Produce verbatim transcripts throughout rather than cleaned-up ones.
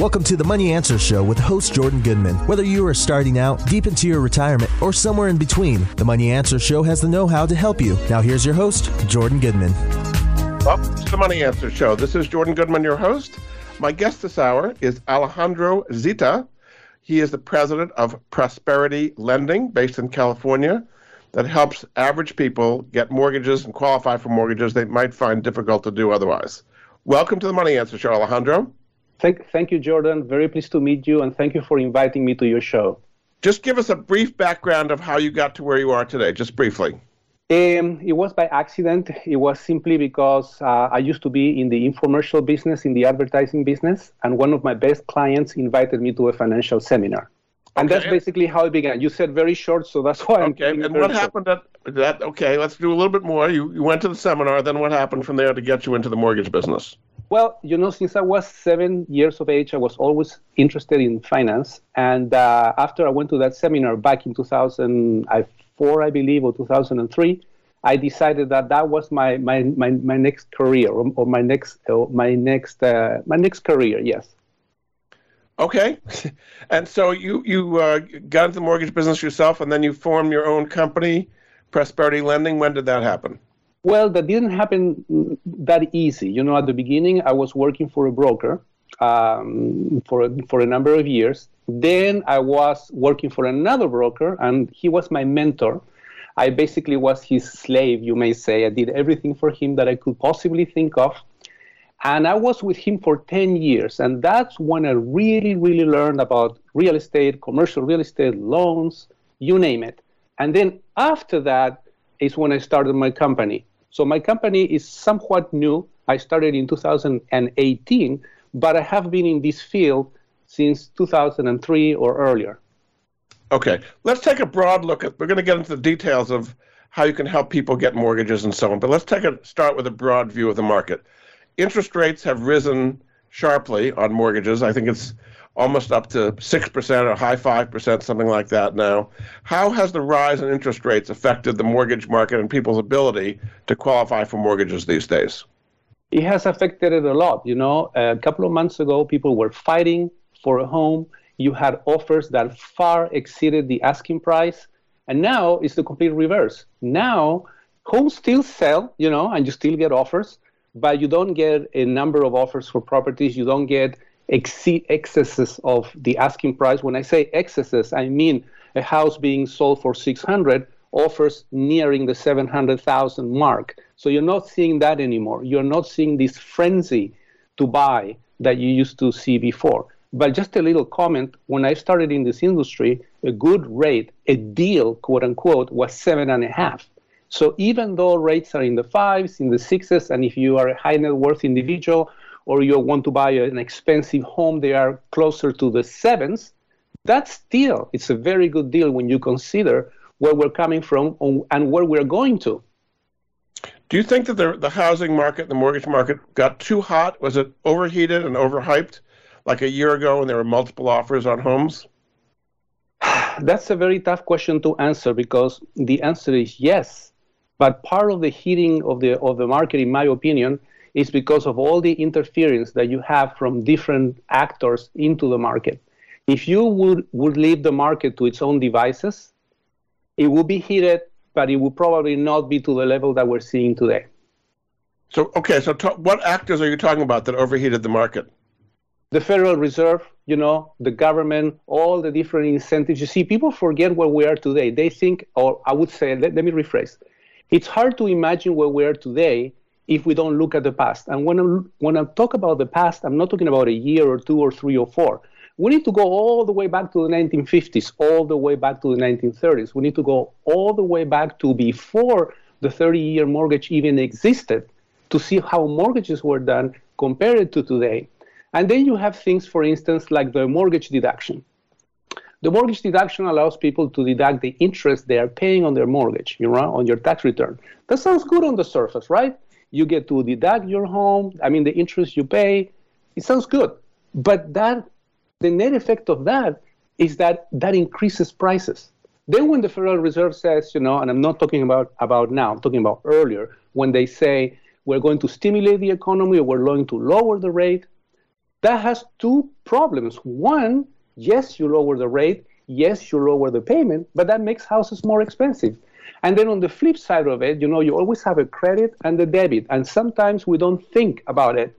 Welcome to The Money Answers Show with host Jordan Goodman. Whether you are starting out, deep into your retirement, or somewhere in between, The Money Answers Show has the know-how to help you. Now here's your host, Jordan Goodman. Welcome to The Money Answers Show. This is Jordan Goodman, your host. My guest this hour is Alejandro Zita. He is the president of Prosperity Lending, based in California, that helps average people get mortgages and qualify for mortgages they might find difficult to do otherwise. Welcome to The Money Answer Show, Alejandro. Thank, thank you, Jordan. Very pleased to meet you, and thank you for inviting me to your show. Just give us a brief background of how you got to where you are today, just briefly. Um, it was by accident. It was simply because uh, I used to be in the infomercial business, in the advertising business, and one of my best clients invited me to a financial seminar. And okay. That's basically how it began. You said very short, so that's why I'm okay. And what happened at that? Okay, let's do a little bit more. You, you went to the seminar, then what happened from there to get you into the mortgage business? Well, you know, since I was seven years of age, I was always interested in finance. And uh, after I went to that seminar back in two thousand four, I believe, or two thousand three, I decided that that was my my my, my next career, or, or my next or my next uh, my next career. Yes. Okay, and so you you uh, got into the mortgage business yourself, and then you formed your own company, Prosperity Lending. When did that happen? Well, that didn't happen that easy. You know, at the beginning, I was working for a broker um, for a, for a number of years. Then I was working for another broker, and he was my mentor. I basically was his slave, you may say. I did everything for him that I could possibly think of. And I was with him for ten years, and that's when I really, really learned about real estate, commercial real estate, loans, you name it. And then after that is when I started my company. So my company is somewhat new. I started in two thousand eighteen, but I have been in this field since two thousand three or earlier. Okay, let's take a broad look at, we're going to get into the details of how you can help people get mortgages and so on, but let's take a start with a broad view of the market. Interest rates have risen sharply on mortgages. I think it's almost up to six percent or high five percent, something like that now. How has the rise in interest rates affected the mortgage market and people's ability to qualify for mortgages these days? It has affected it a lot. You know, a couple of months ago, people were fighting for a home. You had offers that far exceeded the asking price. And now it's the complete reverse. Now, homes still sell, you know, and you still get offers. But you don't get a number of offers for properties. You don't get exceed excesses of the asking price. When I say excesses, I mean a house being sold for six hundred, offers nearing the seven hundred thousand mark. So you're not seeing that anymore. You're not seeing this frenzy to buy that you used to see before. But just a little comment, when I started in this industry, a good rate, a deal, quote unquote, was seven and a half. So even though rates are in the fives, in the sixes, and if you are a high net worth individual or you want to buy an expensive home, they are closer to the sevens, that's still, it's a very good deal when you consider where we're coming from and where we're going to. Do you think that the, the housing market, the mortgage market got too hot? Was it overheated and overhyped like a year ago when there were multiple offers on homes? That's a very tough question to answer because the answer is yes. But part of the heating of the of the market, in my opinion, is because of all the interference that you have from different actors into the market. If you would, would leave the market to its own devices, it would be heated, but it would probably not be to the level that we're seeing today. So, okay, so ta- what actors are you talking about that overheated the market? The Federal Reserve, you know, the government, all the different incentives. You see, people forget where we are today. They think, or I would say, let, let me rephrase. It's hard to imagine where we are today if we don't look at the past. And when I, when I talk about the past, I'm not talking about a year or two or three or four. We need to go all the way back to the nineteen fifties, all the way back to the nineteen thirties. We need to go all the way back to before the thirty-year mortgage even existed to see how mortgages were done compared to today. And then you have things, for instance, like the mortgage deduction. The mortgage deduction allows people to deduct the interest they are paying on their mortgage, you know, on your tax return. That sounds good on the surface, right? You get to deduct your home, I mean, the interest you pay. It sounds good. But that, the net effect of that is that that increases prices. Then when the Federal Reserve says, you know, and I'm not talking about, about now, I'm talking about earlier, when they say we're going to stimulate the economy or we're going to lower the rate, That has two problems. One, yes, you lower the rate, yes, you lower the payment, but that makes houses more expensive. And then on the flip side of it, you know, you always have a credit and a debit, and sometimes we don't think about it.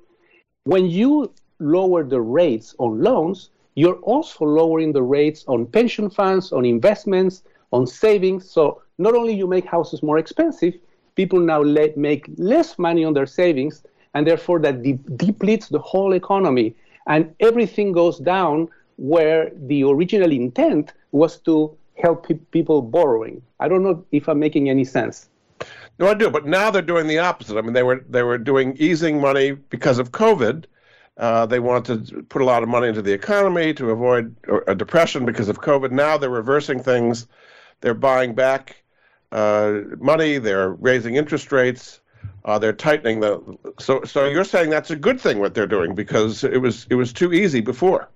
When you lower the rates on loans, you're also lowering the rates on pension funds, on investments, on savings. So not only you make houses more expensive, people now le- make less money on their savings, and therefore that de- depletes the whole economy. And everything goes down where the original intent was to help pe- people borrowing. I don't know if I'm making any sense. No, I do. But now they're doing the opposite. I mean, they were they were doing easing money because of COVID. Uh, they wanted to put a lot of money into the economy to avoid a depression because of COVID. Now they're reversing things. They're buying back uh, money. They're raising interest rates. Uh, they're tightening the. So, so you're saying that's a good thing what they're doing because it was it was too easy before.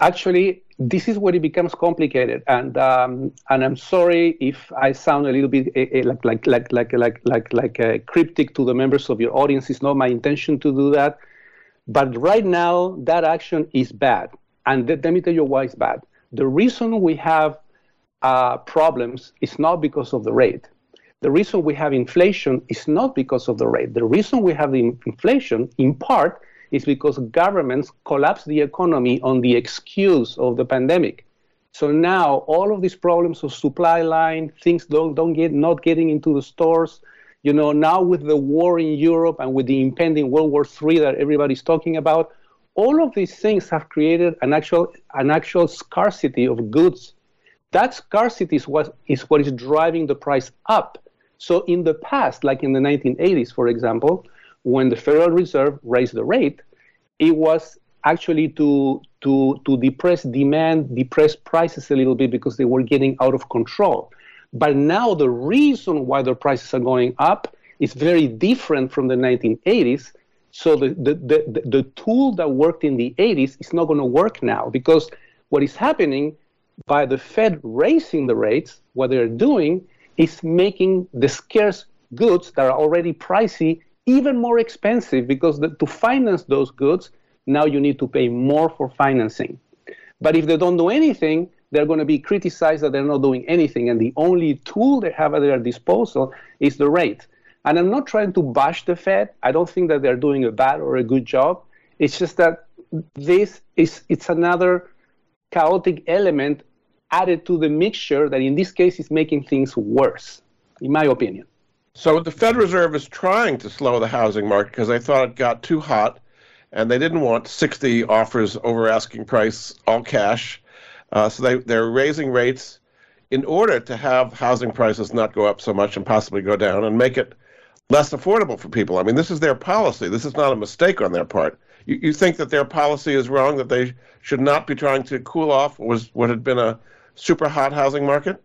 Actually, this is where it becomes complicated, and um, and I'm sorry if I sound a little bit a, a, like like like like like like like uh, cryptic to the members of your audience. It's not my intention to do that. But right now, that action is bad. And th- let me tell you why it's bad. The reason we have uh, problems is not because of the rate. The reason we have inflation is not because of the rate. The reason we have the in- inflation, in part, is because governments collapsed the economy on the excuse of the pandemic. So now all of these problems of supply line, things don't, don't get not getting into the stores, you know, now with the war in Europe and with the impending World War Three that everybody's talking about, all of these things have created an actual an actual scarcity of goods. That scarcity is what is what is driving the price up. So in the past, like in the nineteen eighties, for example, when the Federal Reserve raised the rate, it was actually to to to depress demand, depress prices a little bit because they were getting out of control. But now the reason why the prices are going up is very different from the nineteen eighties. So the the the, the tool that worked in the eighties is not going to work now, because what is happening by the Fed raising the rates, what they're doing is making the scarce goods that are already pricey even more expensive, because the, to finance those goods, now you need to pay more for financing. But if they don't do anything, they're going to be criticized that they're not doing anything. And the only tool they have at their disposal is the rate. And I'm not trying to bash the Fed. I don't think that they're doing a bad or a good job. It's just that this is it's another chaotic element added to the mixture that in this case is making things worse, in my opinion. So the Fed Reserve is trying to slow the housing market because they thought it got too hot and they didn't want sixty offers over asking price, all cash. Uh, so they, they're raising rates in order to have housing prices not go up so much and possibly go down and make it less affordable for people. I mean, this is their policy. This is not a mistake on their part. You, you think that their policy is wrong, that they should not be trying to cool off what, was, what had been a super hot housing market?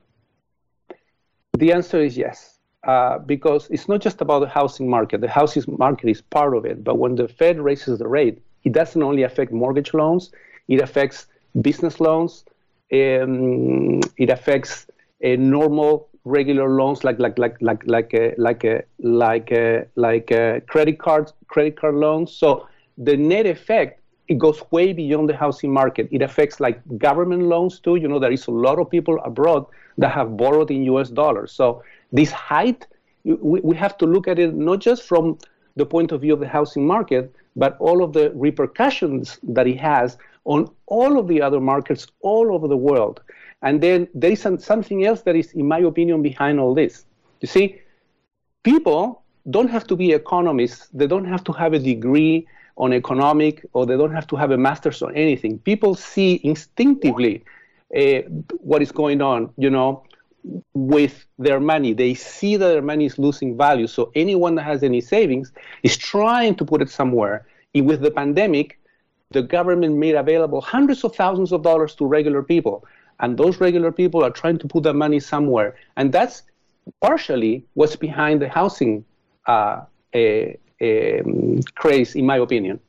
The answer is yes, uh, because it's not just about the housing market. The housing market is part of it. But when the Fed raises the rate, it doesn't only affect mortgage loans. It affects business loans. Um, it affects uh, normal, regular loans like like like like like uh, like uh, like uh, like uh, credit cards, credit card loans. So the net effect, it goes way beyond the housing market. It affects like government loans too. You know, there is a lot of people abroad that have borrowed in U S dollars. So this height, we, we have to look at it not just from the point of view of the housing market, but all of the repercussions that it has on all of the other markets all over the world. And then there is some, something else that is, in my opinion, behind all this. You see, people don't have to be economists. They don't have to have a degree on economic, or they don't have to have a master's on anything. People see instinctively uh, what is going on, you know, with their money. They see that their money is losing value. So anyone that has any savings is trying to put it somewhere. And with the pandemic, the government made available hundreds of thousands of dollars to regular people. And those regular people are trying to put that money somewhere. And that's partially what's behind the housing uh, a, a craze, in my opinion.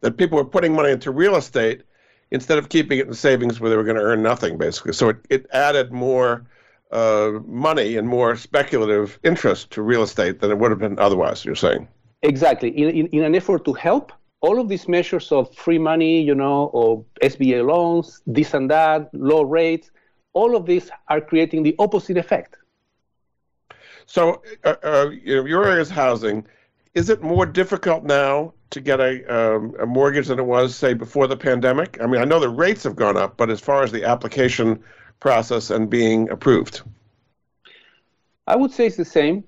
That people were putting money into real estate instead of keeping it in savings where they were going to earn nothing, basically. So it, it added more uh, money and more speculative interest to real estate than it would have been otherwise, you're saying? Exactly. In, in, in an effort to help, all of these measures of free money, you know, or S B A loans, this and that, low rates, all of these are creating the opposite effect. So uh, uh, your area is housing. Is it more difficult now to get a, um, a mortgage than it was, say, before the pandemic? I mean, I know the rates have gone up, but as far as the application process and being approved? I would say it's the same.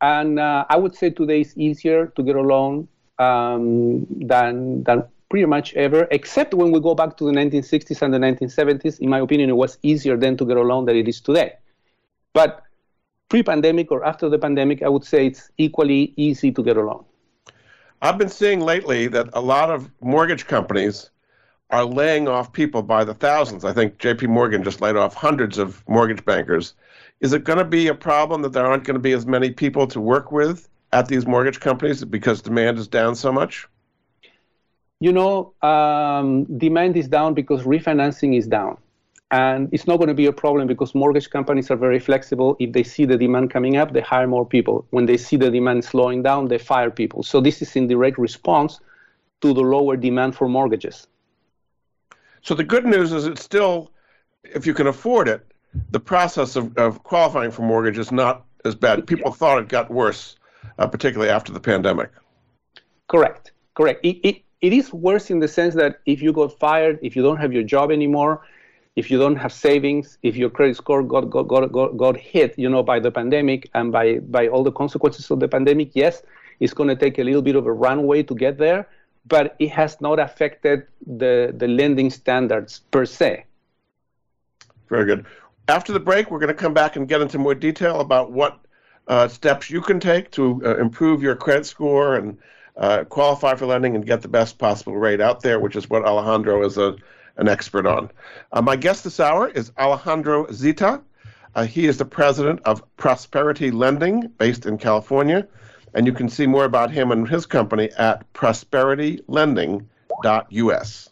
And uh, I would say today it's easier to get a loan um, than, than pretty much ever, except when we go back to the nineteen sixties and the nineteen seventies. In my opinion, it was easier then to get a loan than it is today. But pre-pandemic or after the pandemic, I would say it's equally easy to get a loan. I've been seeing lately that a lot of mortgage companies are laying off people by the thousands. I think J P Morgan just laid off hundreds of mortgage bankers. Is it going to be a problem that there aren't going to be as many people to work with at these mortgage companies because demand is down so much? You know, um, demand is down because refinancing is down. And it's not going to be a problem because mortgage companies are very flexible. If they see the demand coming up, they hire more people. When they see the demand slowing down, they fire people. So this is in direct response to the lower demand for mortgages. So the good news is it's still, if you can afford it, the process of, of qualifying for mortgage is not as bad. People thought it got worse, uh, particularly after the pandemic. Correct, correct. It, it, it is worse in the sense that if you got fired, if you don't have your job anymore, if you don't have savings, if your credit score got got got got, got hit, you know, by the pandemic and by, by all the consequences of the pandemic, yes, it's going to take a little bit of a runway to get there, but it has not affected the, the lending standards per se. Very good. After the break, we're going to come back and get into more detail about what uh, steps you can take to uh, improve your credit score and uh, qualify for lending and get the best possible rate out there, which is what Alejandro is a, an expert on. Uh, my guest this hour is Alejandro Zita. Uh, he is the president of Prosperity Lending, based in California. And you can see more about him and his company at prosperity lending dot U S.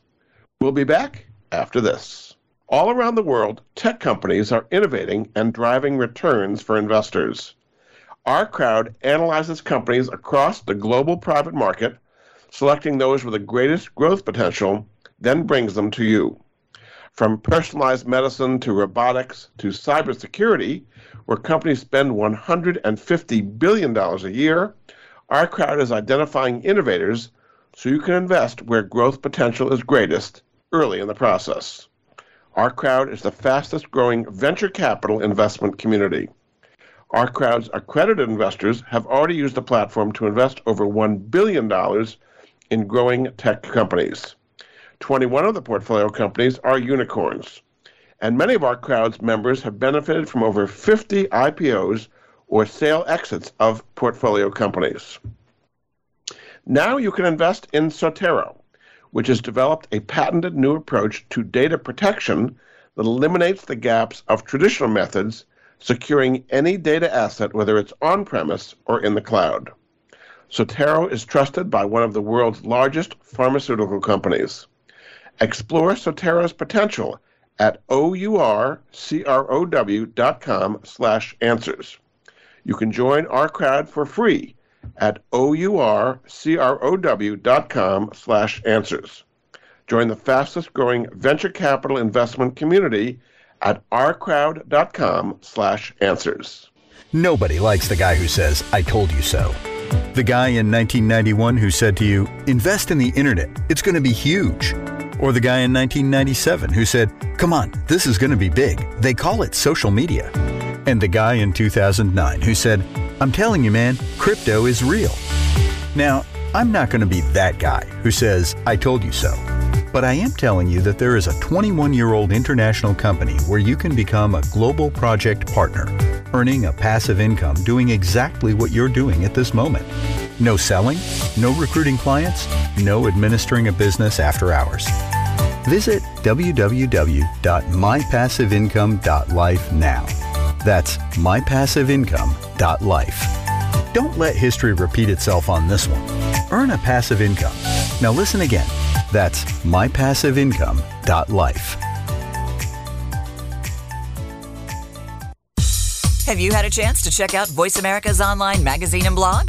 We'll be back after this. All around the world, tech companies are innovating and driving returns for investors. Our crowd analyzes companies across the global private market, selecting those with the greatest growth potential, then brings them to you. From personalized medicine to robotics to cybersecurity, where companies spend one hundred fifty billion dollars a year, our crowd is identifying innovators so you can invest where growth potential is greatest early in the process. Our crowd is the fastest growing venture capital investment community. Our crowd's accredited investors have already used the platform to invest over one billion dollars in growing tech companies. twenty-one of the portfolio companies are unicorns. And many of our crowd's members have benefited from over fifty I P Os or sale exits of portfolio companies. Now you can invest in Sotero, which has developed a patented new approach to data protection that eliminates the gaps of traditional methods, securing any data asset, whether it's on-premise or in the cloud. Sotero is trusted by one of the world's largest pharmaceutical companies. Explore Sotero's potential at O U R C R O W dot com slash answers. You can join our crowd for free at O U R C R O W dot com slash answers. Join the fastest growing venture capital investment community at our crowd dot com slash answers. Nobody likes the guy who says, "I told you so." The guy in nineteen ninety-one who said to you, "Invest in the internet, it's going to be huge." Or the guy in nineteen ninety-seven who said, "Come on, this is going to be big. They call it social media." And the guy in two thousand nine who said, "I'm telling you, man, crypto is real." Now, I'm not going to be that guy who says, "I told you so." But I am telling you that there is a twenty-one-year-old international company where you can become a global project partner, earning a passive income doing exactly what you're doing at this moment. No selling, no recruiting clients, no administering a business after hours. Visit w w w dot my passive income dot life now. That's my passive income dot life. Don't let history repeat itself on this one. Earn a passive income. Now listen again. That's my passive income dot life. Have you had a chance to check out Voice America's online magazine and blog?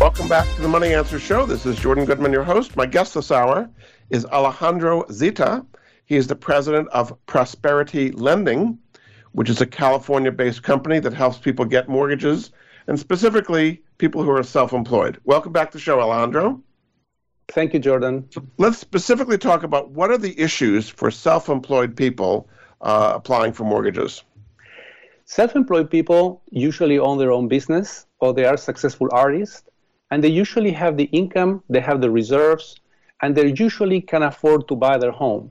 Welcome back to The Money Answers Show. This is Jordan Goodman, your host. My guest this hour is Alejandro Zita. He is the president of Prosperity Lending, which is a California-based company that helps people get mortgages, and specifically people who are self-employed. Welcome back to the show, Alejandro. Thank you, Jordan. Let's specifically talk about what are the issues for self-employed people uh, applying for mortgages. Self-employed people usually own their own business, or they are successful artists, and they usually have the income, they have the reserves, and they usually can afford to buy their home.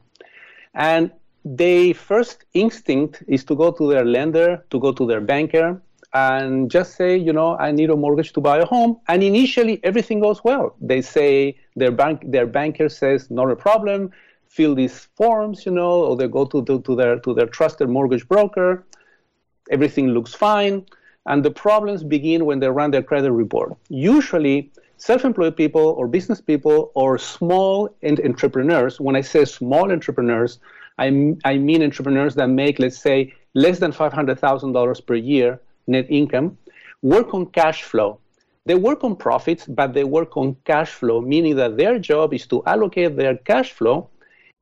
And their first instinct is to go to their lender, to go to their banker, and just say, you know, I need a mortgage to buy a home. And initially, everything goes well. They say, their bank, their banker says, not a problem, fill these forms, you know, or they go to, to, to their to their trusted mortgage broker. Everything looks fine, and the problems begin when they run their credit report. Usually, self-employed people or business people or small and entrepreneurs, when I say small entrepreneurs, I, I mean entrepreneurs that make, let's say, less than five hundred thousand dollars per year net income, work on cash flow. They work on profits, but they work on cash flow, meaning that their job is to allocate their cash flow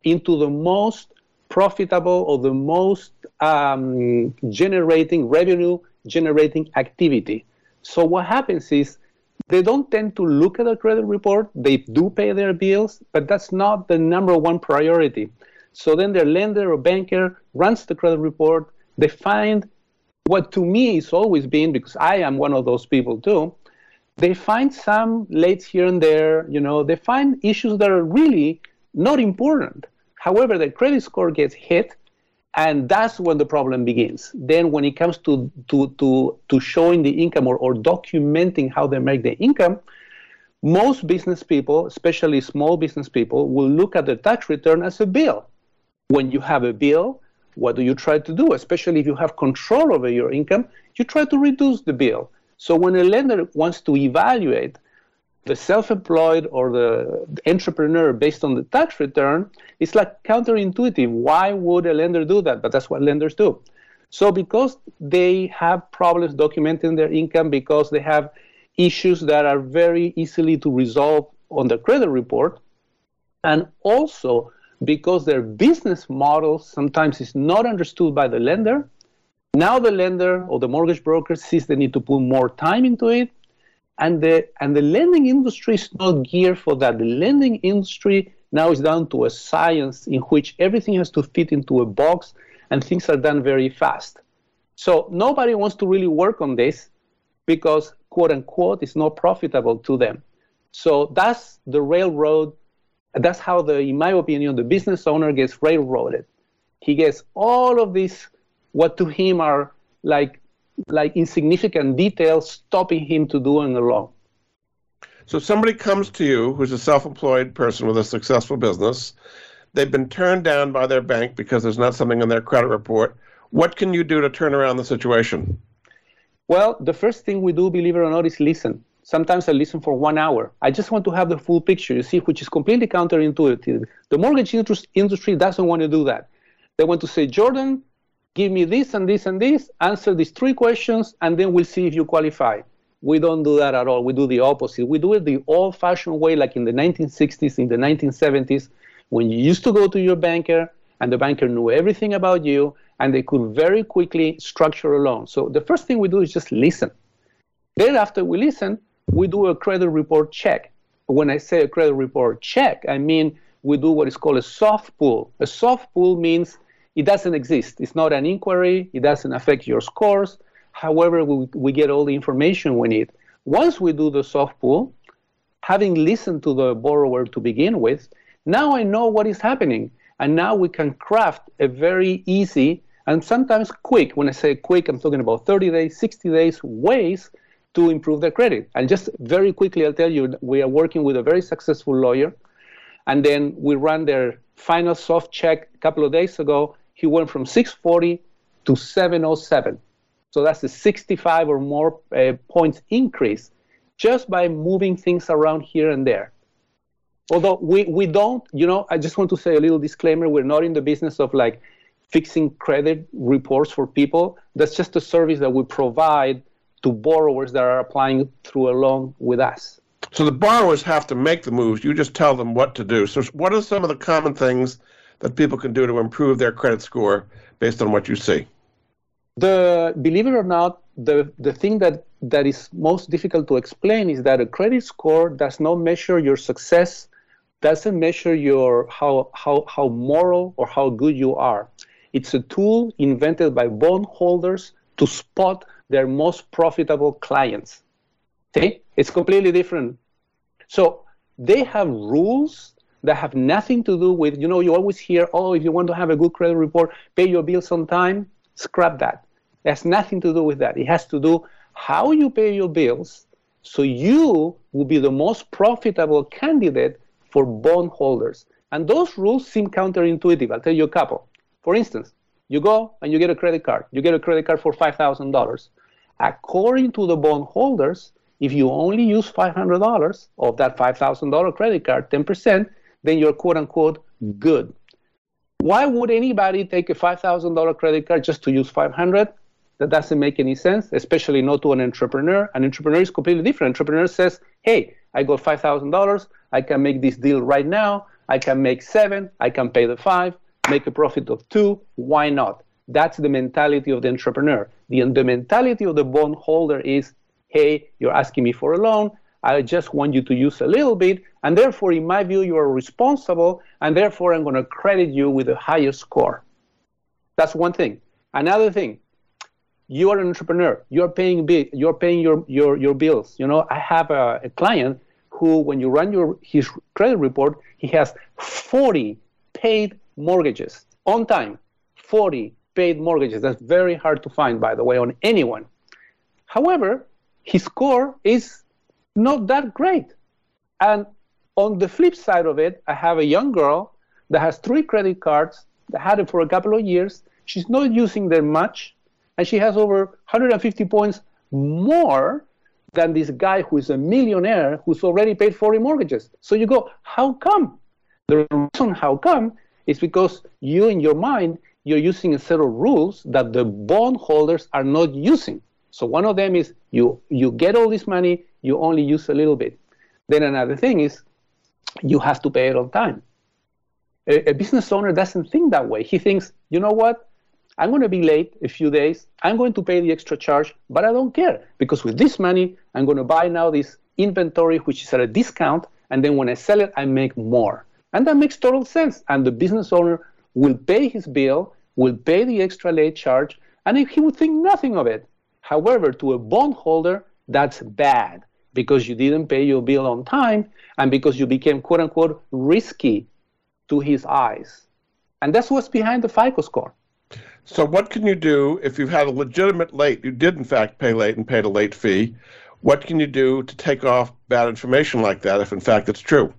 into the most profitable or the most um, generating revenue, generating activity. So what happens is they don't tend to look at a credit report. They do pay their bills, but that's not the number one priority. So then their lender or banker runs the credit report. They find what to me is always been, because I am one of those people too, they find some lates here and there. You know, they find issues that are really not important. However, the credit score gets hit, and that's when the problem begins. Then when it comes to to to, to showing the income or, or documenting how they make the income, most business people, especially small business people, will look at the tax return as a bill. When you have a bill, what do you try to do? Especially if you have control over your income, you try to reduce the bill. So when a lender wants to evaluate the self-employed or the entrepreneur based on the tax return, it's like counterintuitive. Why would a lender do that? But that's what lenders do. So because they have problems documenting their income, because they have issues that are very easily to resolve on the credit report, and also because their business model sometimes is not understood by the lender, now the lender or the mortgage broker sees they need to put more time into it, and the and the lending industry is not geared for that. The lending industry now is down to a science in which everything has to fit into a box, and things are done very fast. So nobody wants to really work on this because, quote unquote, it's not profitable to them. So that's the railroad. That's how, the, in my opinion, the business owner gets railroaded. He gets all of these, what to him are like like insignificant details, stopping him to doing the wrong. So somebody comes to you who's a self-employed person with a successful business. They've been turned down by their bank because there's not something in their credit report. What can you do to turn around the situation? Well, the first thing we do, believe it or not, is listen. Sometimes I listen for one hour. I just want to have the full picture, you see, which is completely counterintuitive. The mortgage interest industry doesn't want to do that. They want to say, Jordan, give me this and this and this, answer these three questions, and then we'll see if you qualify. We don't do that at all. We do the opposite. We do it the old-fashioned way, like in the nineteen sixties, in the nineteen seventies, when you used to go to your banker, and the banker knew everything about you, and they could very quickly structure a loan. So the first thing we do is just listen. Then after we listen, we do a credit report check. when I say a credit report check, I mean we do what is called a soft pull. A soft pull means it doesn't exist. It's not an inquiry. It doesn't affect your scores. However, we, we get all the information we need. Once we do the soft pull, having listened to the borrower to begin with, now I know what is happening. And now we can craft a very easy and sometimes quick, when I say quick, I'm talking about thirty days, sixty days, ways to improve their credit. And just very quickly, I'll tell you, we are working with a very successful lawyer. And then we ran their final soft check a couple of days ago. He went from six forty to seven oh seven. So that's a sixty-five or more uh, points increase just by moving things around here and there. Although we, we don't, you know, I just want to say a little disclaimer. We're not in the business of like fixing credit reports for people. That's just a service that we provide to borrowers that are applying through a loan with us. So the borrowers have to make the moves. You just tell them what to do. So what are some of the common things that people can do to improve their credit score based on what you see? The, believe it or not, the, the thing that, that is most difficult to explain is that a credit score does not measure your success, doesn't measure your how, how, how moral or how good you are. It's a tool invented by bondholders to spot their most profitable clients. See? It's completely different. So they have rules that have nothing to do with, you know, you always hear, oh, if you want to have a good credit report, pay your bills on time, scrap that. It has nothing to do with that. It has to do how you pay your bills so you will be the most profitable candidate for bondholders. And those rules seem counterintuitive. I'll tell you a couple. For instance, you go and you get a credit card. You get a credit card for five thousand dollars. According to the bondholders, if you only use five hundred dollars of that five thousand dollar credit card, ten percent, then you're quote-unquote good. Why would anybody take a five thousand dollar credit card just to use five hundred dollars? That doesn't make any sense, especially not to an entrepreneur. An entrepreneur is completely different. An entrepreneur says, hey, I got five thousand dollars. I can make this deal right now. I can make seven. I can pay the five, make a profit of two. Why not? That's the mentality of the entrepreneur. The, the mentality of the bondholder is, hey, you're asking me for a loan, I just want you to use a little bit, and therefore, in my view, you are responsible, and therefore, I'm going to credit you with a higher score. That's one thing. Another thing, you are an entrepreneur. You're paying you're paying your, your, your bills. You know, I have a, a client who, when you run your his credit report, he has forty paid mortgages on time, forty paid mortgages. That's very hard to find, by the way, on anyone. However, his score is not that great. And on the flip side of it, I have a young girl that has three credit cards, that had it for a couple of years. She's not using them much, and she has over one hundred fifty points more than this guy who is a millionaire who's already paid forty mortgages. So you go, how come? The reason how come is because you, in your mind, you're using a set of rules that the bondholders are not using. So one of them is you, you get all this money, you only use a little bit. Then another thing is you have to pay it on time. A, a business owner doesn't think that way. He thinks, you know what, I'm going to be late a few days. I'm going to pay the extra charge, but I don't care because with this money, I'm going to buy now this inventory, which is at a discount. And then when I sell it, I make more. And that makes total sense. And the business owner will pay his bill, will pay the extra late charge, and he would think nothing of it. However, to a bondholder, that's bad because you didn't pay your bill on time and because you became, quote unquote, risky to his eyes. And that's what's behind the FICO score. So what can you do if you've had a legitimate late, you did in fact pay late and paid a late fee, what can you do to take off bad information like that if in fact it's true?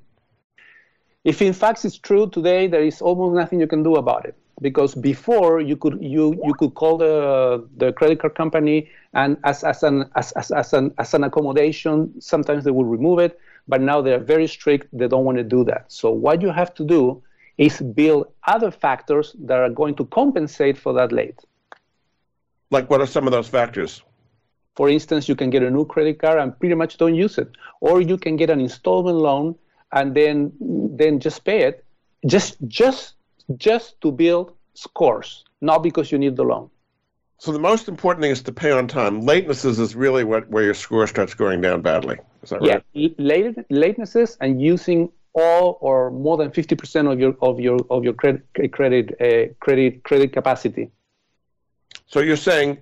If in fact it's true today, there is almost nothing you can do about it. Because before you could you you could call the the credit card company and as as an as as, as an as an accommodation, sometimes they will remove it, but now they're very strict, they don't want to do that. So what you have to do is build other factors that are going to compensate for that late. Like what are some of those factors? For instance, you can get a new credit card and pretty much don't use it. Or you can get an installment loan and then then just pay it. Just just just to build scores, not because you need the loan. So the most important thing is to pay on time. Latenesses is really what, where your score starts going down badly. Is that right? Yeah, late, latenesses and using all or more than fifty percent of your of your of your credit credit uh, credit credit capacity. So you're saying,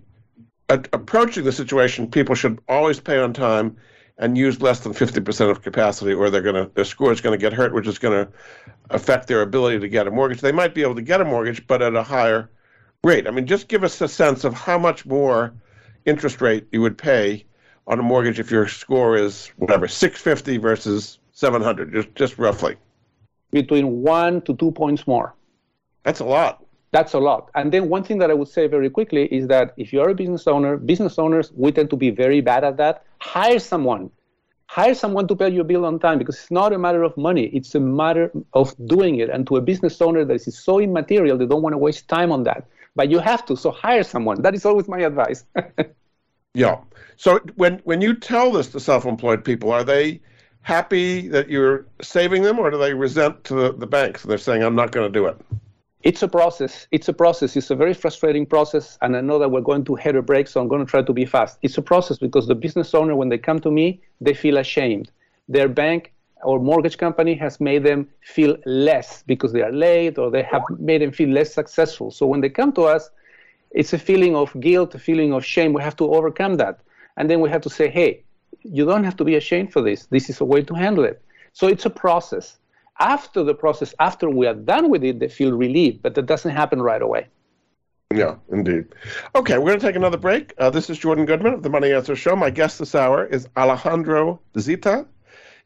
uh, approaching the situation, people should always pay on time and use less than fifty percent of capacity, or they're gonna their score is gonna get hurt, which is gonna affect their ability to get a mortgage. They might be able to get a mortgage, but at a higher rate. I mean, just give us a sense of how much more interest rate you would pay on a mortgage if your score is whatever, six fifty versus seven hundred, just just roughly. Between one to two points more. That's a lot. That's a lot. And then one thing that I would say very quickly is that if you're a business owner, business owners, we tend to be very bad at that. Hire someone. Hire someone to pay your bill on time, because it's not a matter of money. It's a matter of doing it. And to a business owner that is so immaterial, they don't want to waste time on that. But you have to, so hire someone. That is always my advice. Yeah. So when when you tell this to self-employed people, are they happy that you're saving them, or do they resent to the, the banks? They're saying, I'm not going to do it. It's a process. It's a process. It's a very frustrating process. And I know that we're going to hit a break, so I'm going to try to be fast. It's a process, because the business owner, when they come to me, they feel ashamed. Their bank or mortgage company has made them feel less because they are late, or they have made them feel less successful. So when they come to us, it's a feeling of guilt, a feeling of shame. We have to overcome that. And then we have to say, hey, you don't have to be ashamed for this. This is a way to handle it. So it's a process. After the process, after we are done with it, they feel relieved, but that doesn't happen right away. Yeah, indeed. Okay, we're going to take another break. Uh, this is Jordan Goodman of The Money Answers Show. My guest this hour is Alejandro Zita.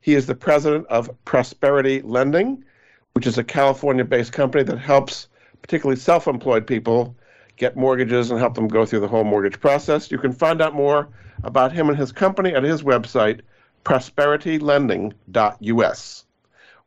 He is the president of Prosperity Lending, which is a California-based company that helps particularly self-employed people get mortgages and help them go through the whole mortgage process. You can find out more about him and his company at his website, prosperity lending dot U S.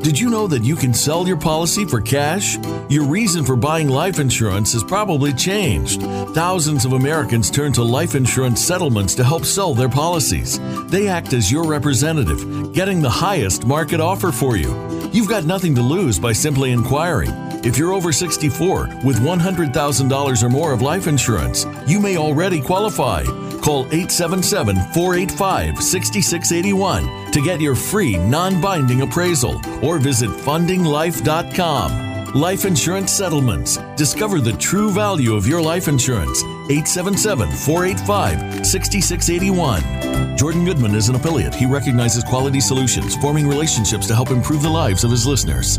Did you know that you can sell your policy for cash? Your reason for buying life insurance has probably changed. Thousands of Americans turn to life insurance settlements to help sell their policies. They act as your representative, getting the highest market offer for you. You've got nothing to lose by simply inquiring. If you're over sixty-four with one hundred thousand dollars or more of life insurance, you may already qualify. Call eight seven seven, four eight five, six six eight one to get your free non-binding appraisal, or visit funding life dot com. Life Insurance Settlements. Discover the true value of your life insurance. eight seven seven, four eight five, six six eight one. Jordan Goodman is an affiliate. He recognizes quality solutions, forming relationships to help improve the lives of his listeners.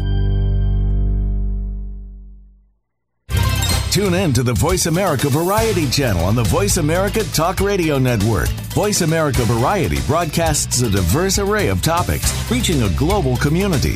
Tune in to the Voice America Variety channel on the Voice America Talk Radio Network. Voice America Variety broadcasts a diverse array of topics, reaching a global community.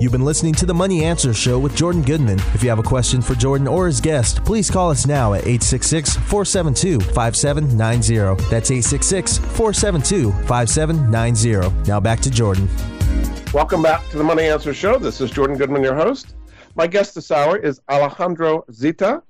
You've been listening to The Money Answers Show with Jordan Goodman. If you have a question for Jordan or his guest, please call us now at eight six six, four seven two, five seven nine zero. That's eight six six, four seven two, five seven nine zero. Now back to Jordan. Welcome back to The Money Answers Show. This is Jordan Goodman, your host. My guest this hour is Alejandro Zita.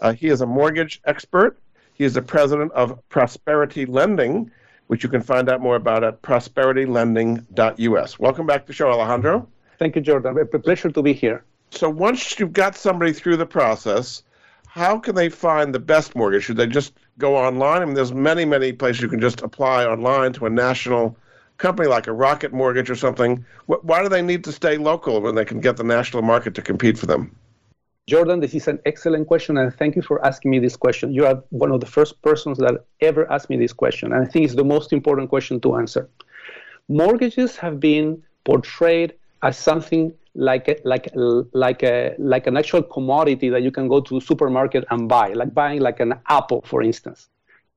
Uh, he is a mortgage expert. He is the president of Prosperity Lending, which you can find out more about at prosperity lending dot U S. Welcome back to the show, Alejandro. Thank you, Jordan. It's a pleasure to be here. So once you've got somebody through the process, how can they find the best mortgage? Should they just go online? I mean, there's many, many places you can just apply online to a national company like a Rocket Mortgage or something. Why do they need to stay local when they can get the national market to compete for them? Jordan, this is an excellent question, and thank you for asking me this question. You are one of the first persons that ever asked me this question, and I think it's the most important question to answer. Mortgages have been portrayed as something like a, like like a, like an actual commodity that you can go to the supermarket and buy, like buying like an apple, for instance.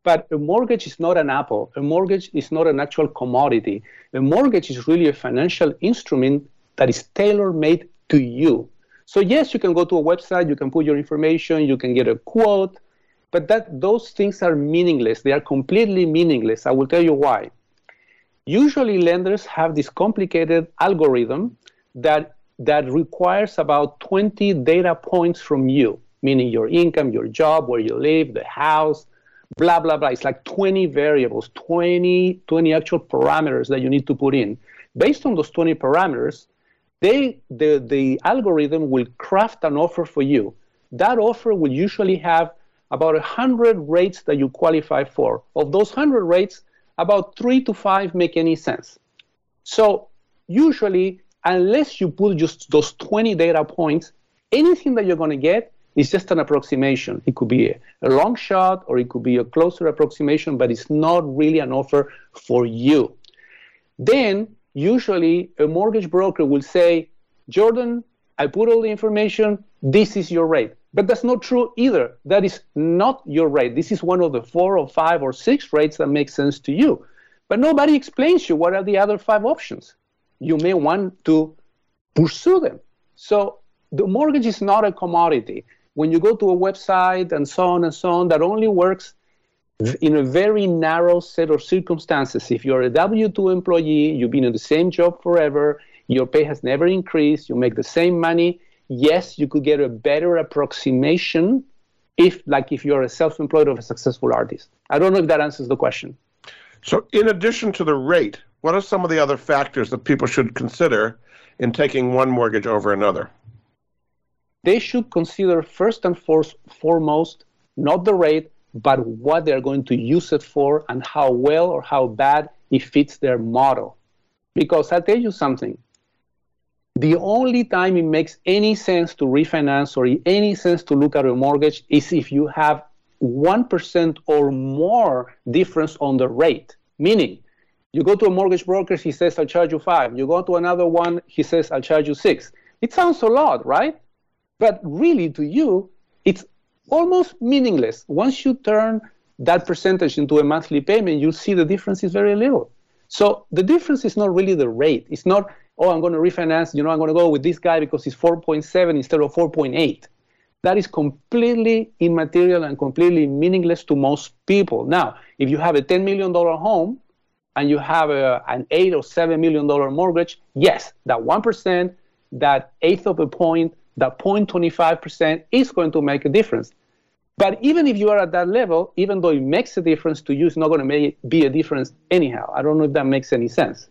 But a mortgage is not an apple. A mortgage is not an actual commodity. A mortgage is really a financial instrument that is tailor-made to you. So yes, you can go to a website, you can put your information, you can get a quote, but that those things are meaningless. They are completely meaningless. I will tell you why. Usually lenders have this complicated algorithm that that requires about twenty data points from you, meaning your income, your job, where you live, the house, blah, blah, blah. It's like twenty variables, twenty, twenty actual parameters that you need to put in. Based on those twenty parameters, they, the, the algorithm will craft an offer for you. That offer will usually have about one hundred rates that you qualify for. Of those one hundred rates, about three to five make any sense. So usually, unless you put just those twenty data points, anything that you're going to get is just an approximation. It could be a, a long shot, or it could be a closer approximation, but it's not really an offer for you. Then usually a mortgage broker will say, Jordan, I put all the information, this is your rate. But that's not true either. That is not your rate. This is one of the four or five or six rates that make sense to you. But nobody explains you what are the other five options. You may want to pursue them. So the mortgage is not a commodity. When you go to a website and so on and so on, that only works in a very narrow set of circumstances. If you're a W two employee, you've been in the same job forever, your pay has never increased, you make the same money, yes, you could get a better approximation if, like if you're a self-employed or a successful artist. I don't know if that answers the question. So in addition to the rate, what are some of the other factors that people should consider in taking one mortgage over another? They should consider first and foremost not the rate, but what they're going to use it for and how well or how bad it fits their model. Because I'll tell you something, the only time it makes any sense to refinance or any sense to look at a mortgage is if you have one percent or more difference on the rate, meaning you go to a mortgage broker, he says, I'll charge you five. You go to another one, he says, I'll charge you six. It sounds a lot, right? But really, to you, it's almost meaningless. Once you turn that percentage into a monthly payment, you'll see the difference is very little. So the difference is not really the rate. It's not, oh, I'm going to refinance, you know, I'm going to go with this guy because he's four point seven instead of four point eight. That is completely immaterial and completely meaningless to most people. Now, if you have a ten million dollar home and you have a, an eight or seven million dollar mortgage, yes, that one percent, that eighth of a point, that zero point two five percent is going to make a difference. But even if you are at that level, even though it makes a difference to you, it's not going to be a difference anyhow. I don't know if that makes any sense.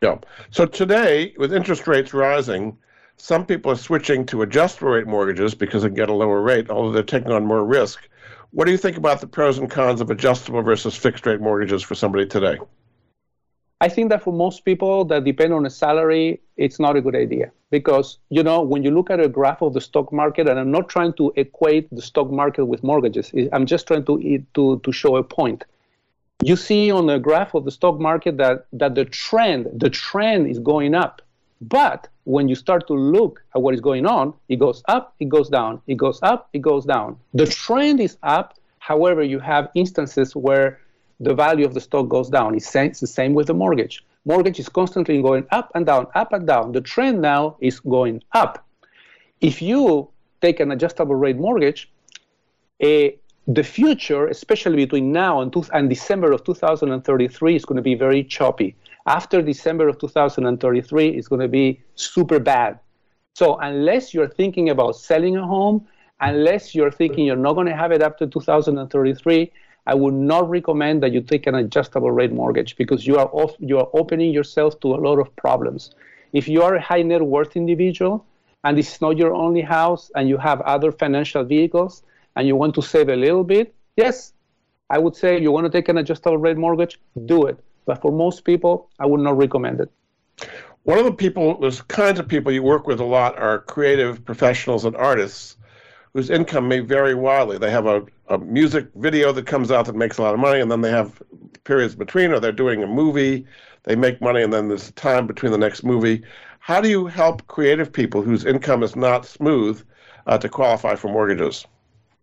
Yeah. So today, with interest rates rising, some people are switching to adjustable rate mortgages because they get a lower rate, although they're taking on more risk. What do you think about the pros and cons of adjustable versus fixed rate mortgages for somebody today? I think that for most people that depend on a salary, it's not a good idea. Because, you know, when you look at a graph of the stock market, and I'm not trying to equate the stock market with mortgages, I'm just trying to to, to show a point. You see on the graph of the stock market that, that the trend, the trend is going up. But when you start to look at what is going on, it goes up, it goes down, it goes up, it goes down. The trend is up. However, you have instances where the value of the stock goes down. It's the same with the mortgage. Mortgage is constantly going up and down, up and down. The trend now is going up. If you take an adjustable rate mortgage, eh, the future, especially between now and, two, and December of two thousand thirty-three, is going to be very choppy. After December of two thousand thirty-three, it's going to be super bad. So unless you're thinking about selling a home, unless you're thinking you're not going to have it after two thousand thirty-three, I would not recommend that you take an adjustable rate mortgage because you are off, you are opening yourself to a lot of problems. If you are a high net worth individual and this is not your only house and you have other financial vehicles and you want to save a little bit, yes, I would say you want to take an adjustable rate mortgage, do it. But for most people, I would not recommend it. One of the people, those kinds of people you work with a lot are creative professionals and artists whose income may vary wildly. They have a, a music video that comes out that makes a lot of money, and then they have periods between, or they're doing a movie they make money, and then there's time between the next movie. How do you help creative people whose income is not smooth uh, to qualify for mortgages?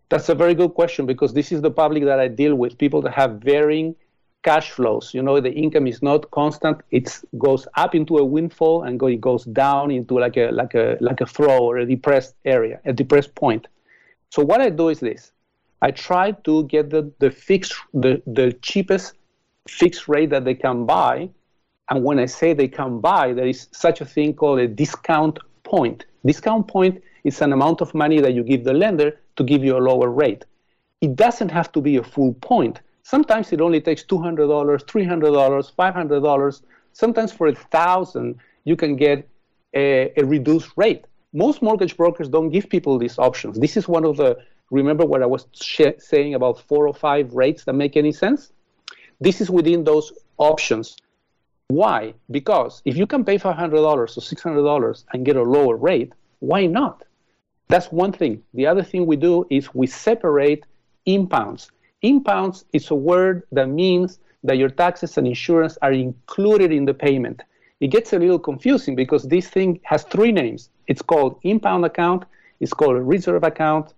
That's a very good question, because this is the public that I deal with, people that have varying cash flows. You know, the income is not constant. It goes up into a windfall and go, it goes down into like a, like, a, like a throw or a depressed area, a depressed point. So what I do is this. I try to get the, the, fixed, the, the cheapest fixed rate that they can buy. And when I say they can buy, there is such a thing called a discount point. Discount point is an amount of money that you give the lender to give you a lower rate. It doesn't have to be a full point. Sometimes it only takes two hundred dollars, three hundred dollars, five hundred dollars. Sometimes for one thousand dollars, you can get a, a reduced rate. Most mortgage brokers don't give people these options. This is one of the, remember what I was sh- saying about four or five rates that make any sense? This is within those options. Why? Because if you can pay five hundred dollars or six hundred dollars and get a lower rate, why not? That's one thing. The other thing we do is we separate impounds. Impounds is a word that means that your taxes and insurance are included in the payment. It gets a little confusing because this thing has three names. It's called impound account, it's called a reserve account,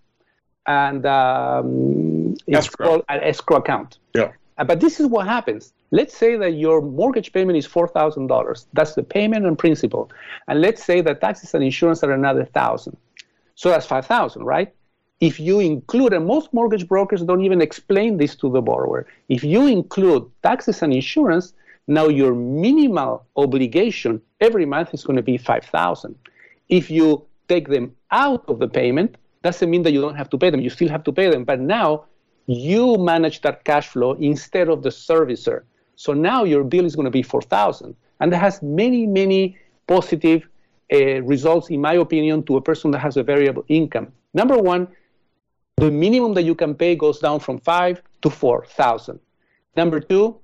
and um, it's escrow. called an escrow account. Yeah. But this is what happens. Let's say that your mortgage payment is four thousand dollars. That's the payment and principal. And let's say that taxes and insurance are another one thousand dollars. So that's five thousand dollars, right? If you include, and most mortgage brokers don't even explain this to the borrower. If you include taxes and insurance, now your minimal obligation every month is going to be five thousand dollars. If you take them out of the payment, doesn't mean that you don't have to pay them. You still have to pay them. But now you manage that cash flow instead of the servicer. So now your bill is going to be four thousand dollars. And that has many, many positive uh, results, in my opinion, to a person that has a variable income. Number one, the minimum that you can pay goes down from five to four thousand dollars. Number two,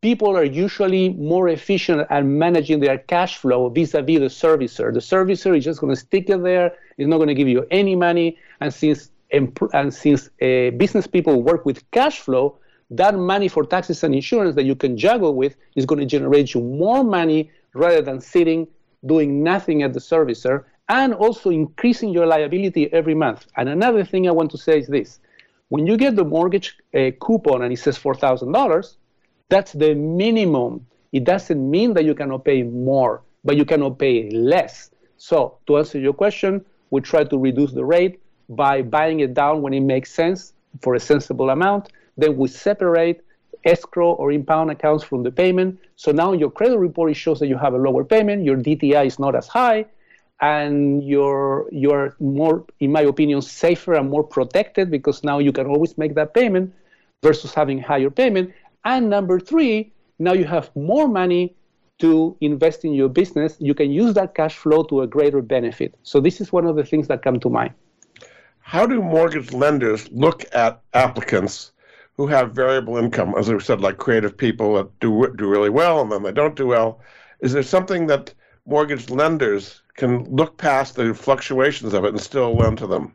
people are usually more efficient at managing their cash flow vis-a-vis the servicer. The servicer is just going to stick it there. It's not going to give you any money. And since And since uh, business people work with cash flow, that money for taxes and insurance that you can juggle with is going to generate you more money rather than sitting, doing nothing at the servicer, and also increasing your liability every month. And another thing I want to say is this. When you get the mortgage uh, coupon and it says four thousand dollars, that's the minimum. It doesn't mean that you cannot pay more, but you cannot pay less. So to answer your question, we try to reduce the rate by buying it down when it makes sense for a sensible amount. Then we separate escrow or impound accounts from the payment. So now your credit report shows that you have a lower payment, your D T I is not as high, and you're, you're more, in my opinion, safer and more protected because now you can always make that payment versus having higher payment. And number three, now you have more money to invest in your business. You can use that cash flow to a greater benefit. So this is one of the things that come to mind. How do mortgage lenders look at applicants who have variable income? As we said, like creative people that do do really well and then they don't do well. Is there something that mortgage lenders can look past the fluctuations of it and still lend to them?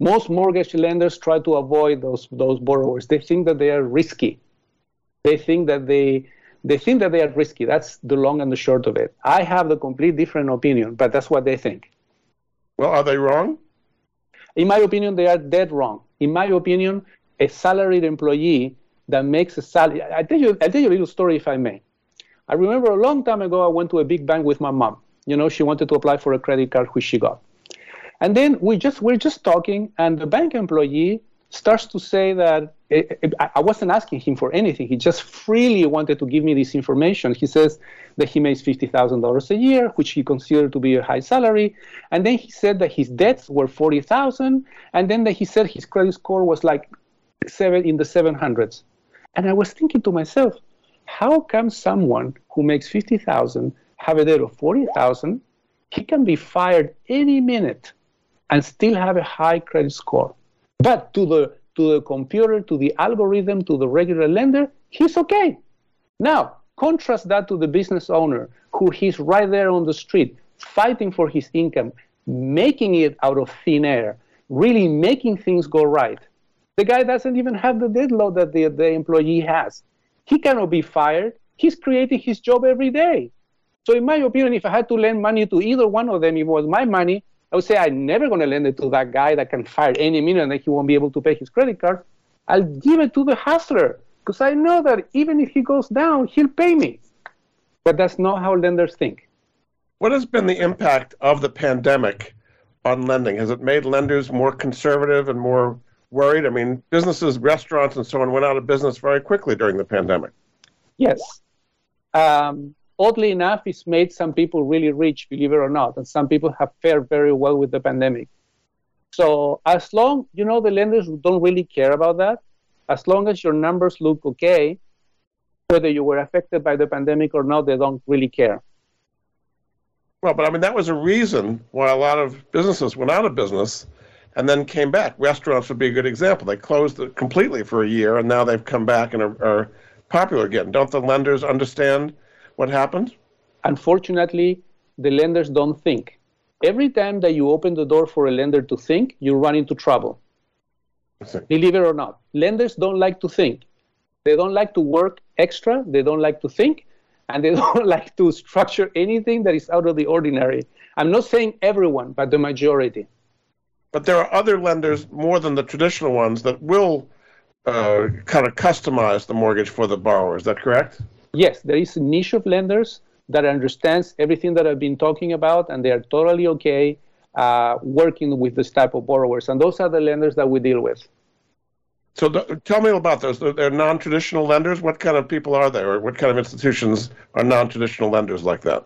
Most mortgage lenders try to avoid those those borrowers. They think that they are risky. They think that they they think that they are risky. That's the long and the short of it. I have a complete different opinion, but that's what they think. Well, are they wrong? In my opinion, they are dead wrong. In my opinion, a salaried employee that makes a salary. I tell you, I tell you a little story, if I may. I remember a long time ago, I went to a big bank with my mom. You know, she wanted to apply for a credit card, which she got. And then we just we're just talking, and the bank employee starts to say that it, it, I wasn't asking him for anything. He just freely wanted to give me this information. He says that he makes fifty thousand dollars a year, which he considered to be a high salary. And then he said that his debts were forty thousand dollars. And then that he said his credit score was like seven in the seven hundreds. And I was thinking to myself, how come someone who makes fifty thousand dollars have a debt of forty thousand dollars? He can be fired any minute and still have a high credit score. But to the to the computer, to the algorithm, to the regular lender, he's okay. Now, contrast that to the business owner who he's right there on the street, fighting for his income, making it out of thin air, really making things go right. The guy doesn't even have the debt load that the, the employee has. He cannot be fired. he's creating his job every day. So in my opinion, if I had to lend money to either one of them, if it was my money, I would say I'm never going to lend it to that guy that can fire any minute and that he won't be able to pay his credit card. I'll give it to the hustler because I know that even if he goes down, he'll pay me. But that's not how lenders think. What has been the impact of the pandemic on lending? Has it made lenders more conservative and more worried? I mean, businesses, restaurants, and so on went out of business very quickly during the pandemic. Yes. Um, oddly enough, it's made some people really rich, believe it or not, and some people have fared very well with the pandemic. So as long, you know, the lenders don't really care about that. As long as your numbers look okay, whether you were affected by the pandemic or not, they don't really care. Well, but I mean, that was a reason why a lot of businesses went out of business and then came back. Restaurants would be a good example. They closed completely for a year, and now they've come back and are, are popular again. Don't the lenders understand what happened? Unfortunately, the lenders don't think. Every time that you open the door for a lender to think, you run into trouble. Believe it or not, lenders don't like to think. They don't like to work extra. They don't like to think. And they don't like to structure anything that is out of the ordinary. I'm not saying everyone, but the majority. But there are other lenders more than the traditional ones that will uh, kind of customize the mortgage for the borrower. Is that correct? Yes, there is a niche of lenders that understands everything that I've been talking about, and they are totally okay uh, working with this type of borrowers. And those are the lenders that we deal with. So th- tell me about those. They're, they're non-traditional lenders. What kind of people are they, or what kind of institutions are non-traditional lenders like that?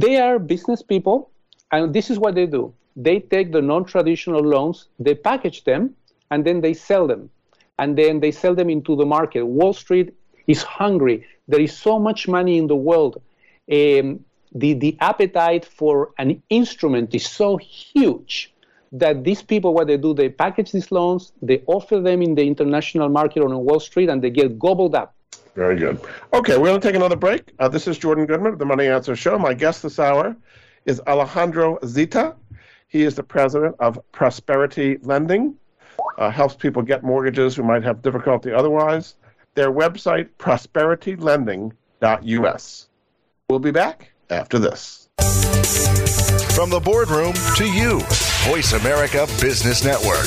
They are business people, and this is what they do. They take the non-traditional loans, they package them, and then they sell them. And then they sell them into the market. Wall Street is hungry. There is so much money in the world. Um, the, the appetite for an instrument is so huge that these people, what they do, they package these loans, they offer them in the international market on Wall Street, and they get gobbled up. Very good. Okay, we're going to take another break. Uh, this is Jordan Goodman of The Money Answers Show. My guest this hour is Alejandro Zita. He is the president of Prosperity Lending, uh, helps people get mortgages who might have difficulty otherwise. Their website, prosperity lending dot U S. We'll be back after this. From the boardroom to you, Voice America Business Network.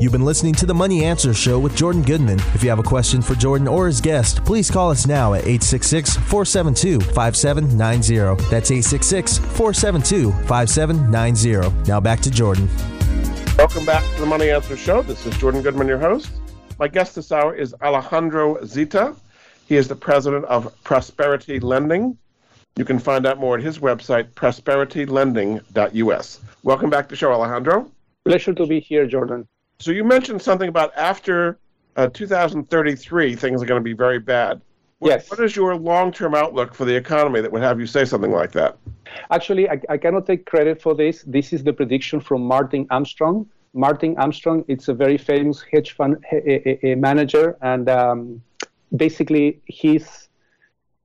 You've been listening to The Money Answers Show with Jordan Goodman. If you have a question for Jordan or his guest, please call us now at eight six six, four seven two, five seven nine zero. That's eight six six, four seven two, five seven nine zero. Now back to Jordan. Welcome back to The Money Answers Show. This is Jordan Goodman, your host. My guest this hour is Alejandro Zita. He is the president of Prosperity Lending. You can find out more at his website, prosperity lending dot U S. Welcome back to the show, Alejandro. Pleasure to be here, Jordan. So you mentioned something about after uh, two thousand thirty-three, things are going to be very bad. What, yes. What is your long-term outlook for the economy that would have you say something like that? Actually, I, I cannot take credit for this. This is the prediction from Martin Armstrong. Martin Armstrong, it's a very famous hedge fund a, a, a manager, and um, basically he's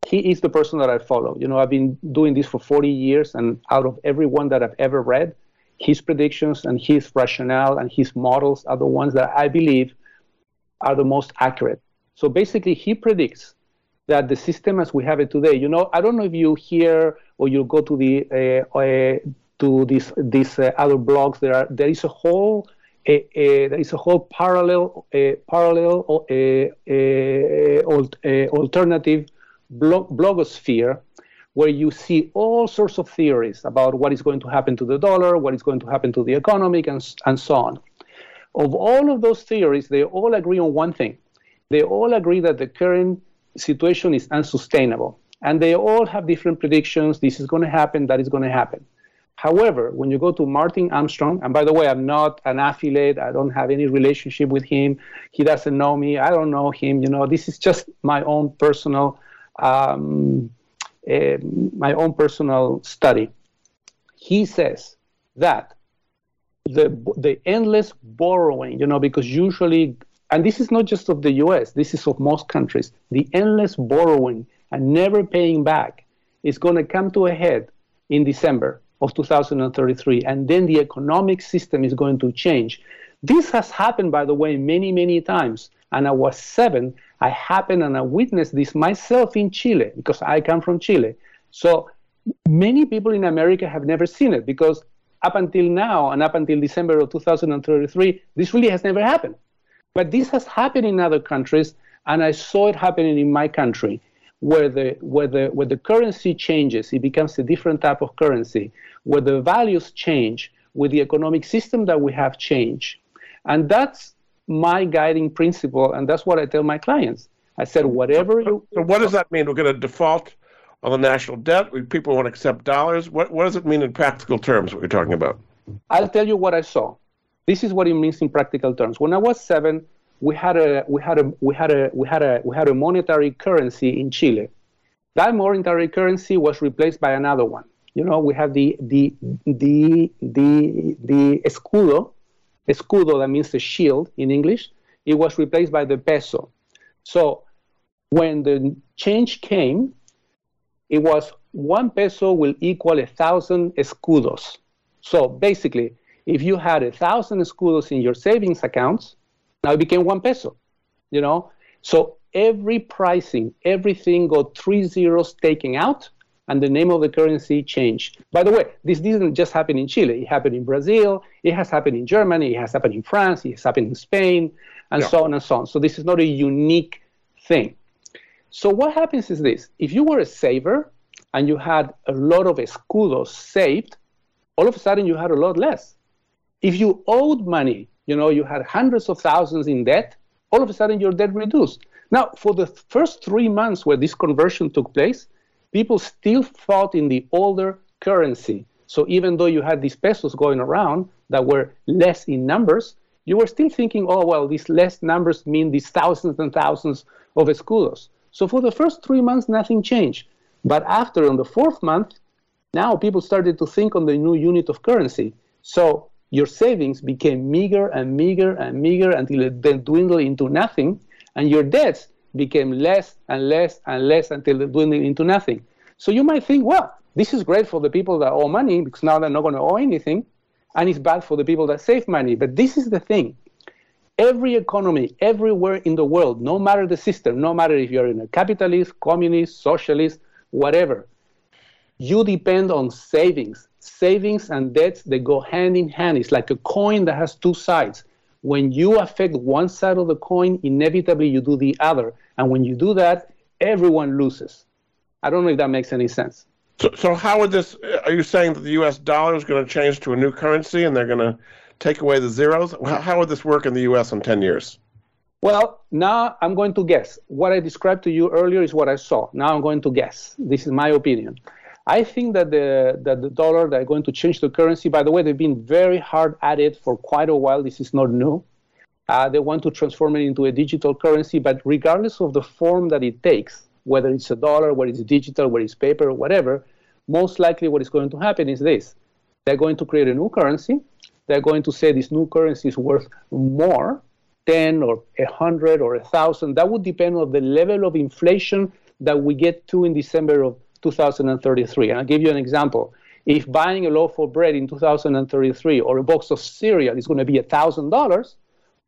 he is the person that I follow. You know, I've been doing this for forty years, and out of everyone that I've ever read, his predictions and his rationale and his models are the ones that I believe are the most accurate. So basically, he predicts that the system as we have it today, you know, I don't know if you hear or you go to the uh, uh, to these these uh, other blogs. There are there is a whole uh, uh, there is a whole parallel, uh, parallel uh, uh, alt, uh, alternative blog blogosphere where you see all sorts of theories about what is going to happen to the dollar, what is going to happen to the economy, and, and so on. Of all of those theories, they all agree on one thing. They all agree that the current situation is unsustainable. And they all have different predictions. This is going to happen, that is going to happen. However, when you go to Martin Armstrong, and by the way, I'm not an affiliate. I don't have any relationship with him. He doesn't know me. I don't know him. You know, this is just my own personal, um, uh, my own personal study. He says that the the endless borrowing, you know, because usually, and this is not just of the U S, this is of most countries, the endless borrowing and never paying back is going to come to a head in December of two thousand thirty-three, and then the economic system is going to change. This has happened, by the way, many, many times. And I was seven, I happened and I witnessed this myself in Chile, because I come from Chile. So many people in America have never seen it, because up until now and up until December of two thousand thirty-three, this really has never happened. But this has happened in other countries, and I saw it happening in my country. Where the, where, the, where the currency changes, it becomes a different type of currency, where the values change, with the economic system that we have change. And that's my guiding principle, and that's what I tell my clients. I said, whatever you... So what does that mean? We're going to default on the national debt? People won't accept dollars? What, what does it mean in practical terms, what you're talking about? I'll tell you what I saw. This is what it means in practical terms. When I was seven, We had a we had a we had a we had a we had a monetary currency in Chile. That monetary currency was replaced by another one. You know, we have the the the the the escudo, escudo that means the shield in English. It was replaced by the peso. So when the change came, it was one peso will equal a thousand escudos. So basically, if you had a thousand escudos in your savings accounts, now it became one peso, you know. So every pricing, everything got three zeros taken out, and the name of the currency changed. By the way, this didn't just happen in Chile. It happened in Brazil. It has happened in Germany. It has happened in France. It has happened in Spain, and yeah. so on and so on. So this is not a unique thing. So what happens is this. If you were a saver and you had a lot of escudos saved, all of a sudden you had a lot less. If you owed money, you know, you had hundreds of thousands in debt, all of a sudden your debt reduced. Now, for the first three months where this conversion took place, people still fought in the older currency. So even though you had these pesos going around that were less in numbers, you were still thinking, oh, well, these less numbers mean these thousands and thousands of escudos. So for the first three months, nothing changed. But after, on the fourth month, now people started to think on the new unit of currency. So your savings became meager and meager and meager until it then dwindled into nothing, and your debts became less and less and less until it dwindled into nothing. So you might think, well, this is great for the people that owe money because now they're not going to owe anything, and it's bad for the people that save money. But this is the thing. Every economy, everywhere in the world, no matter the system, no matter if you're in a capitalist, communist, socialist, whatever, you depend on savings. Savings and debts, they go hand in hand. It's like a coin that has two sides. When you affect one side of the coin, inevitably you do the other. And when you do that, everyone loses. I don't know if that makes any sense. So, so how would this, are you saying that the U S dollar is going to change to a new currency and they're going to take away the zeros? How would this work in the U S in ten years? Well, now I'm going to guess. What I described to you earlier is what I saw. Now I'm going to guess. This is my opinion. I think that the that the dollar, they're going to change the currency. By the way, they've been very hard at it for quite a while. This is not new. Uh, they want to transform it into a digital currency, but regardless of the form that it takes, whether it's a dollar, whether it's digital, whether it's paper, whatever, most likely what is going to happen is this. They're going to create a new currency. They're going to say this new currency is worth more, ten or one hundred or one thousand. That would depend on the level of inflation that we get to in December of two thousand thirty-three. And I'll give you an example. If buying a loaf of bread in two thousand thirty-three or a box of cereal is going to be one thousand dollars,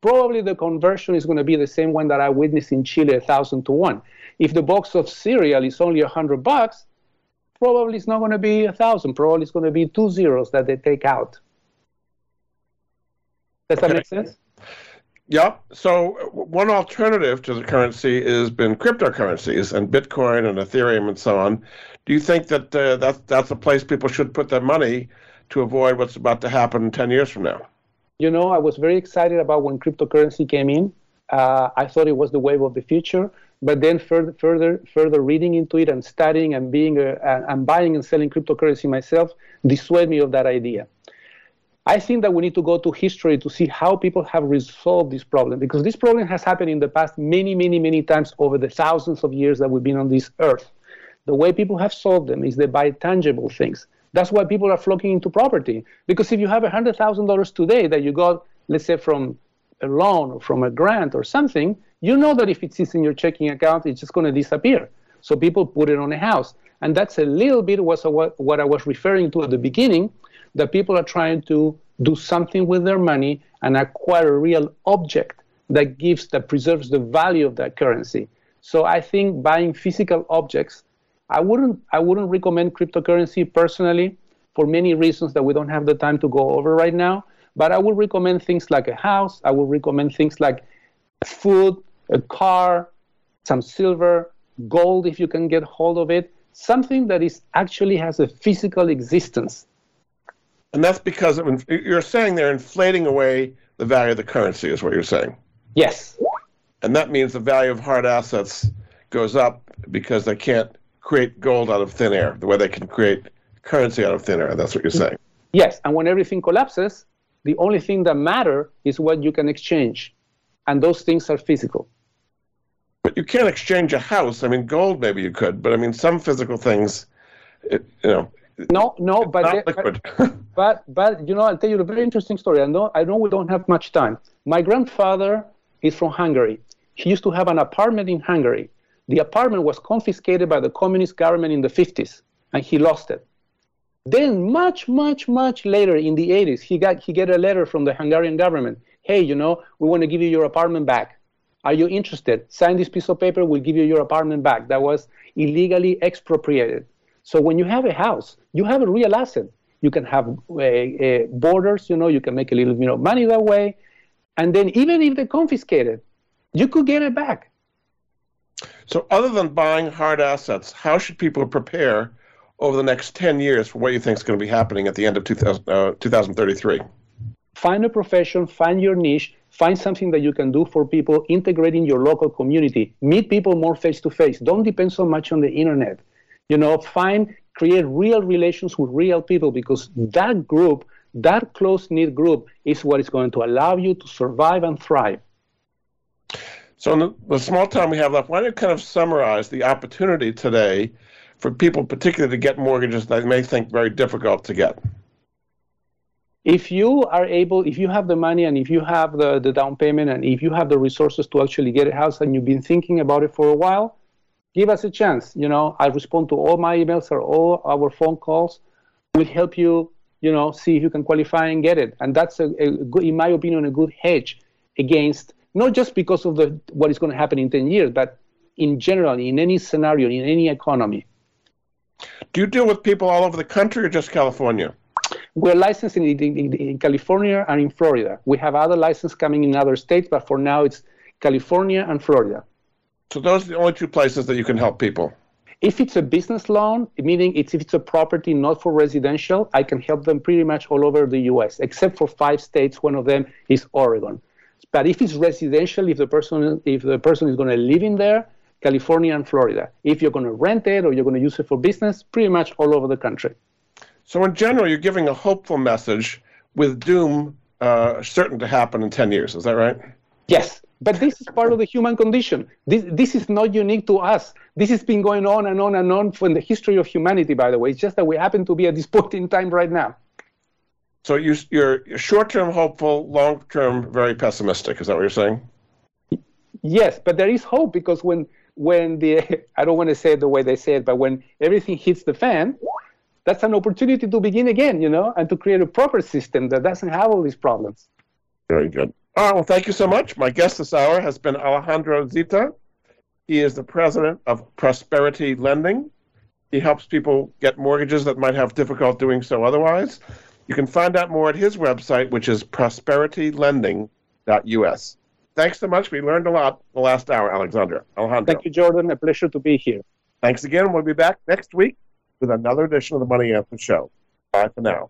probably the conversion is going to be the same one that I witnessed in Chile, one thousand to one. If the box of cereal is only one hundred bucks, probably it's not going to be one thousand. Probably it's going to be two zeros that they take out. Does that okay. make sense? Yeah. So one alternative to the currency has been cryptocurrencies and Bitcoin and Ethereum and so on. Do you think that uh, that's, that's a place people should put their money to avoid what's about to happen ten years from now? You know, I was very excited about when cryptocurrency came in. Uh, I thought it was the wave of the future. But then further, further, further reading into it and studying and being a, and buying and selling cryptocurrency myself dissuaded me of that idea. I think that we need to go to history to see how people have resolved this problem, because this problem has happened in the past many, many, many times over the thousands of years that we've been on this earth. The way people have solved them is they buy tangible things. That's why people are flocking into property, because if you have one hundred thousand dollars today that you got, let's say, from a loan or from a grant or something, you know that if it sits in your checking account, it's just going to disappear. So people put it on a house. And that's a little bit was what, what I was referring to at the beginning, that people are trying to do something with their money and acquire a real object that gives, that preserves the value of that currency. So I think buying physical objects, I wouldn't, I wouldn't recommend cryptocurrency personally for many reasons that we don't have the time to go over right now. But I would recommend things like a house. I would recommend things like food, a car, some silver, gold if you can get hold of it, something that is actually has a physical existence. And that's because of, you're saying they're inflating away the value of the currency is what you're saying. Yes. And that means the value of hard assets goes up because they can't create gold out of thin air, the way they can create currency out of thin air. That's what you're saying. Yes. And when everything collapses, the only thing that matter is what you can exchange. And those things are physical. But you can't exchange a house. I mean, gold maybe you could, but I mean, some physical things, it, you know. No, no, but, not they, liquid. but but but you know, I'll tell you a very interesting story. I know, I know, we don't have much time. My grandfather is from Hungary. He used to have an apartment in Hungary. The apartment was confiscated by the communist government in the fifties, and he lost it. Then, much, much, much later in the eighties, he got he get a letter from the Hungarian government. Hey, you know, we want to give you your apartment back. Are you interested? Sign this piece of paper, we'll give you your apartment back. That was illegally expropriated. So when you have a house, you have a real asset. You can have uh, uh, borders, you know, you can make a little bit of money that way. And then even if they confiscate it, you could get it back. So other than buying hard assets, how should people prepare over the next ten years for what you think is going to be happening at the end of two thousand, uh, twenty thirty-three? Find a profession, find your niche, find something that you can do for people, integrate in your local community, meet people more face-to-face. Don't depend so much on the internet. You know, find, create real relations with real people, because that group, that close-knit group is what is going to allow you to survive and thrive. So in the, the small time we have left, why don't you kind of summarize the opportunity today for people particularly to get mortgages that they may think very difficult to get? If you are able, if you have the money and if you have the, the down payment and if you have the resources to actually get a house and you've been thinking about it for a while, give us a chance. You know, I respond to all my emails or all our phone calls. We'll help you, you know, see if you can qualify and get it. And that's, a, a good, in my opinion, a good hedge against, not just because of the what is going to happen in ten years, but in general, in any scenario, in any economy. Do you deal with people all over the country or just California? We're licensed in, in, in California and in Florida. We have other licenses coming in other states, but for now it's California and Florida. So those are the only two places that you can help people? If it's a business loan, meaning it's, if it's a property not for residential, I can help them pretty much all over the U S, except for five states. One of them is Oregon. But if it's residential, if the person, if the person is going to live in there, California and Florida. If you're going to rent it or you're going to use it for business, pretty much all over the country. So in general, you're giving a hopeful message with doom uh, certain to happen in ten years. Is that right? Yes, but this is part of the human condition. This, this is not unique to us. This has been going on and on and on from the history of humanity, by the way. It's just that we happen to be at this point in time right now. So you, you're short-term hopeful, long-term very pessimistic. Is that what you're saying? Yes, but there is hope, because when when the, I don't want to say it the way they say it, but when everything hits the fan, that's an opportunity to begin again, you know, and to create a proper system that doesn't have all these problems. Very good. All right, well, thank you so much. My guest this hour has been Alejandro Zita. He is the president of Prosperity Lending. He helps people get mortgages that might have difficult doing so otherwise. You can find out more at his website, which is prosperity lending dot U S. Thanks so much. We learned a lot the last hour, Alexandra. Alejandro. Thank you, Jordan. A pleasure to be here. Thanks again. We'll be back next week with another edition of The Money Answers Show. Bye for now.